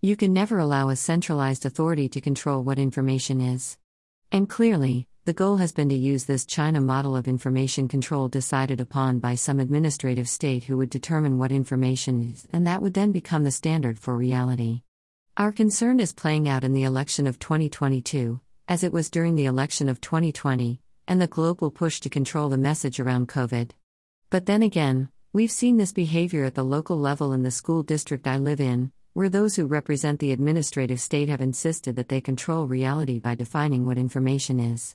You can never allow a centralized authority to control what information is. And clearly, the goal has been to use this China model of information control decided upon by some administrative state who would determine what information is, and that would then become the standard for reality. Our concern is playing out in the election of 2022, as it was during the election of 2020, and the global push to control the message around COVID. But then again, we've seen this behavior at the local level in the school district I live in, where those who represent the administrative state have insisted that they control reality by defining what information is.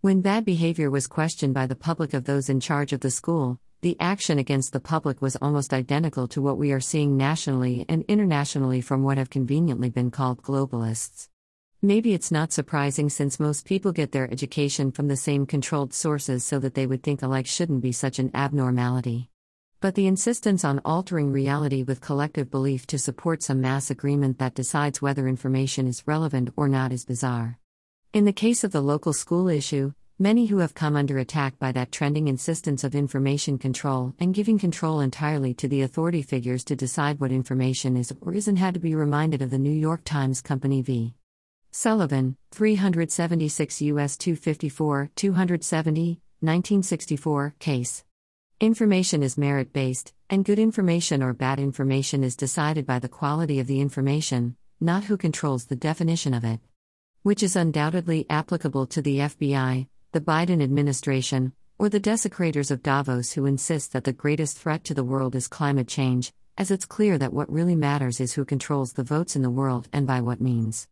When bad behavior was questioned by the public of those in charge of the school, the action against the public was almost identical to what we are seeing nationally and internationally from what have conveniently been called globalists. Maybe it's not surprising, since most people get their education from the same controlled sources, so that they would think alike shouldn't be such an abnormality. But the insistence on altering reality with collective belief to support some mass agreement that decides whether information is relevant or not is bizarre. In the case of the local school issue, many who have come under attack by that trending insistence of information control and giving control entirely to the authority figures to decide what information is or isn't had to be reminded of the New York Times Company v. Sullivan, 376 U.S. 254, 270, 1964, case. Information is merit-based, and good information or bad information is decided by the quality of the information, not who controls the definition of it. Which is undoubtedly applicable to the FBI, the Biden administration, or the desecrators of Davos who insist that the greatest threat to the world is climate change, as it's clear that what really matters is who controls the votes in the world and by what means.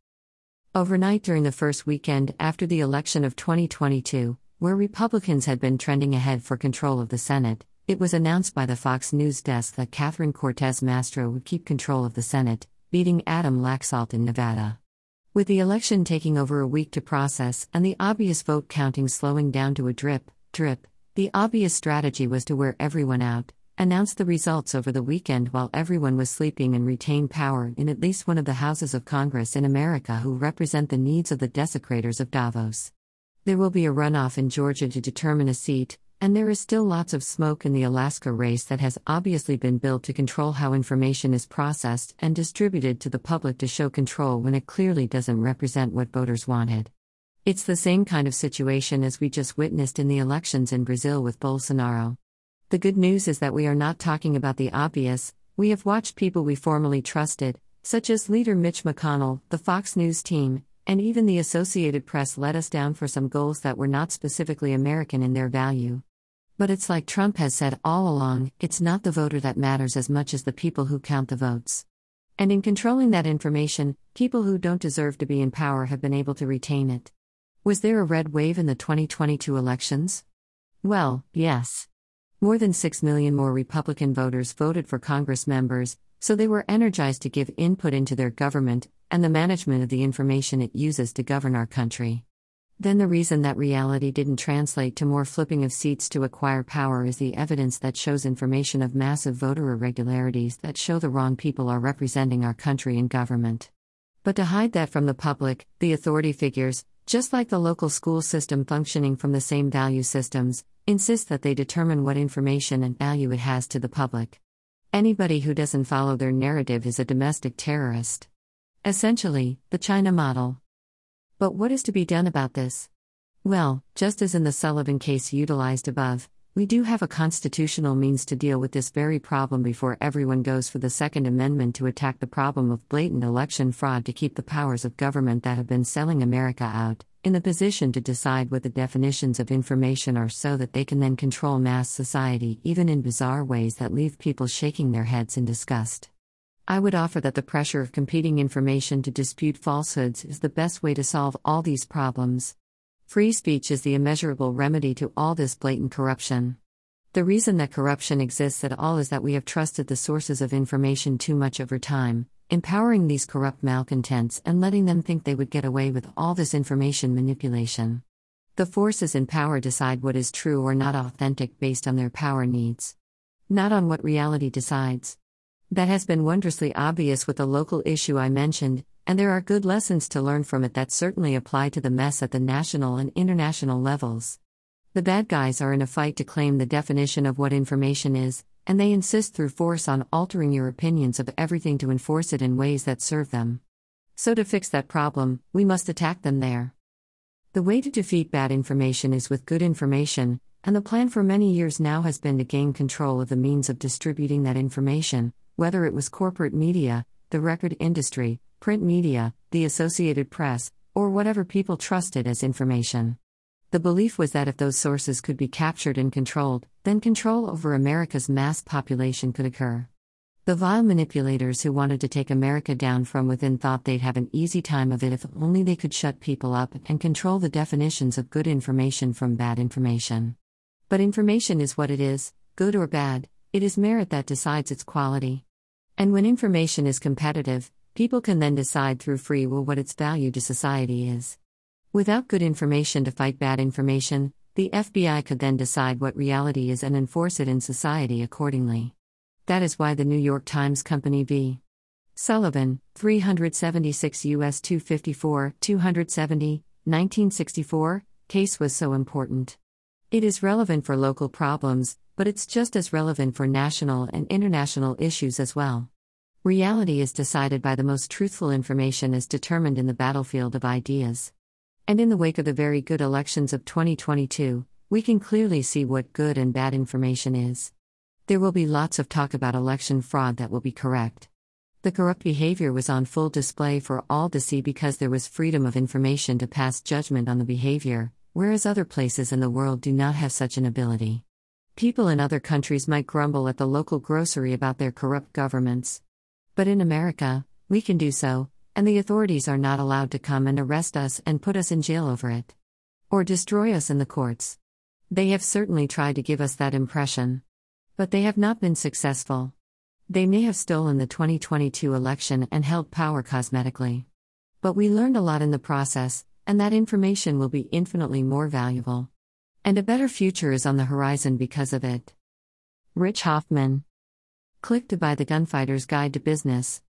Overnight during the first weekend after the election of 2022, where Republicans had been trending ahead for control of the Senate, it was announced by the Fox News desk that Catherine Cortez Masto would keep control of the Senate, beating Adam Laxalt in Nevada. With the election taking over a week to process and the obvious vote counting slowing down to a drip, the obvious strategy was to wear everyone out, announce the results over the weekend while everyone was sleeping, and retain power in at least one of the houses of Congress in America who represent the needs of the desecrators of Davos. There will be a runoff in Georgia to determine a seat, and there is still lots of smoke in the Alaska race that has obviously been built to control how information is processed and distributed to the public to show control when it clearly doesn't represent what voters wanted. It's the same kind of situation as we just witnessed in the elections in Brazil with Bolsonaro. The good news is that we are not talking about the obvious. We have watched people we formerly trusted, such as leader Mitch McConnell, the Fox News team, and even the Associated Press, let us down for some goals that were not specifically American in their value. But it's like Trump has said all along, it's not the voter that matters as much as the people who count the votes. And in controlling that information, people who don't deserve to be in power have been able to retain it. Was there a red wave in the 2022 elections? Well, yes. More than 6 million more Republican voters voted for Congress members, so they were energized to give input into their government and the management of the information it uses to govern our country. Then the reason that reality didn't translate to more flipping of seats to acquire power is the evidence that shows information of massive voter irregularities that show the wrong people are representing our country in government. But to hide that from the public, the authority figures, just like the local school system functioning from the same value systems, insist that they determine what information and value it has to the public. Anybody who doesn't follow their narrative is a domestic terrorist. Essentially, the China model. But what is to be done about this? Well, just as in the Sullivan case utilized above, we do have a constitutional means to deal with this very problem before everyone goes for the Second Amendment to attack the problem of blatant election fraud to keep the powers of government that have been selling America out in the position to decide what the definitions of information are, so that they can then control mass society even in bizarre ways that leave people shaking their heads in disgust. I would offer that the pressure of competing information to dispute falsehoods is the best way to solve all these problems. Free speech is the immeasurable remedy to all this blatant corruption. The reason that corruption exists at all is that we have trusted the sources of information too much over time, empowering these corrupt malcontents and letting them think they would get away with all this information manipulation. The forces in power decide what is true or not authentic based on their power needs, not on what reality decides. That has been wondrously obvious with the local issue I mentioned, and there are good lessons to learn from it that certainly apply to the mess at the national and international levels. The bad guys are in a fight to claim the definition of what information is, and they insist through force on altering your opinions of everything to enforce it in ways that serve them. So to fix that problem, we must attack them there. The way to defeat bad information is with good information, and the plan for many years now has been to gain control of the means of distributing that information, whether it was corporate media, the record industry, print media, the Associated Press, or whatever people trusted as information. The belief was that if those sources could be captured and controlled, then control over America's mass population could occur. The vile manipulators who wanted to take America down from within thought they'd have an easy time of it if only they could shut people up and control the definitions of good information from bad information. But information is what it is, good or bad, it is merit that decides its quality. And when information is competitive, people can then decide through free will what its value to society is. Without good information to fight bad information, the FBI could then decide what reality is and enforce it in society accordingly. That is why the New York Times Company v. Sullivan, 376 U.S. 254, 270, 1964, case was so important. It is relevant for local problems, but it's just as relevant for national and international issues as well. Reality is decided by the most truthful information as determined in the battlefield of ideas. And in the wake of the very good elections of 2022, we can clearly see what good and bad information is. There will be lots of talk about election fraud that will be correct. The corrupt behavior was on full display for all to see because there was freedom of information to pass judgment on the behavior, whereas other places in the world do not have such an ability. People in other countries might grumble at the local grocery about their corrupt governments. But in America, we can do so, and the authorities are not allowed to come and arrest us and put us in jail over it. Or destroy us in the courts. They have certainly tried to give us that impression. But they have not been successful. They may have stolen the 2022 election and held power cosmetically. But we learned a lot in the process, and that information will be infinitely more valuable. And a better future is on the horizon because of it. Rich Hoffman. Click to buy the Gunfighter's Guide to Business.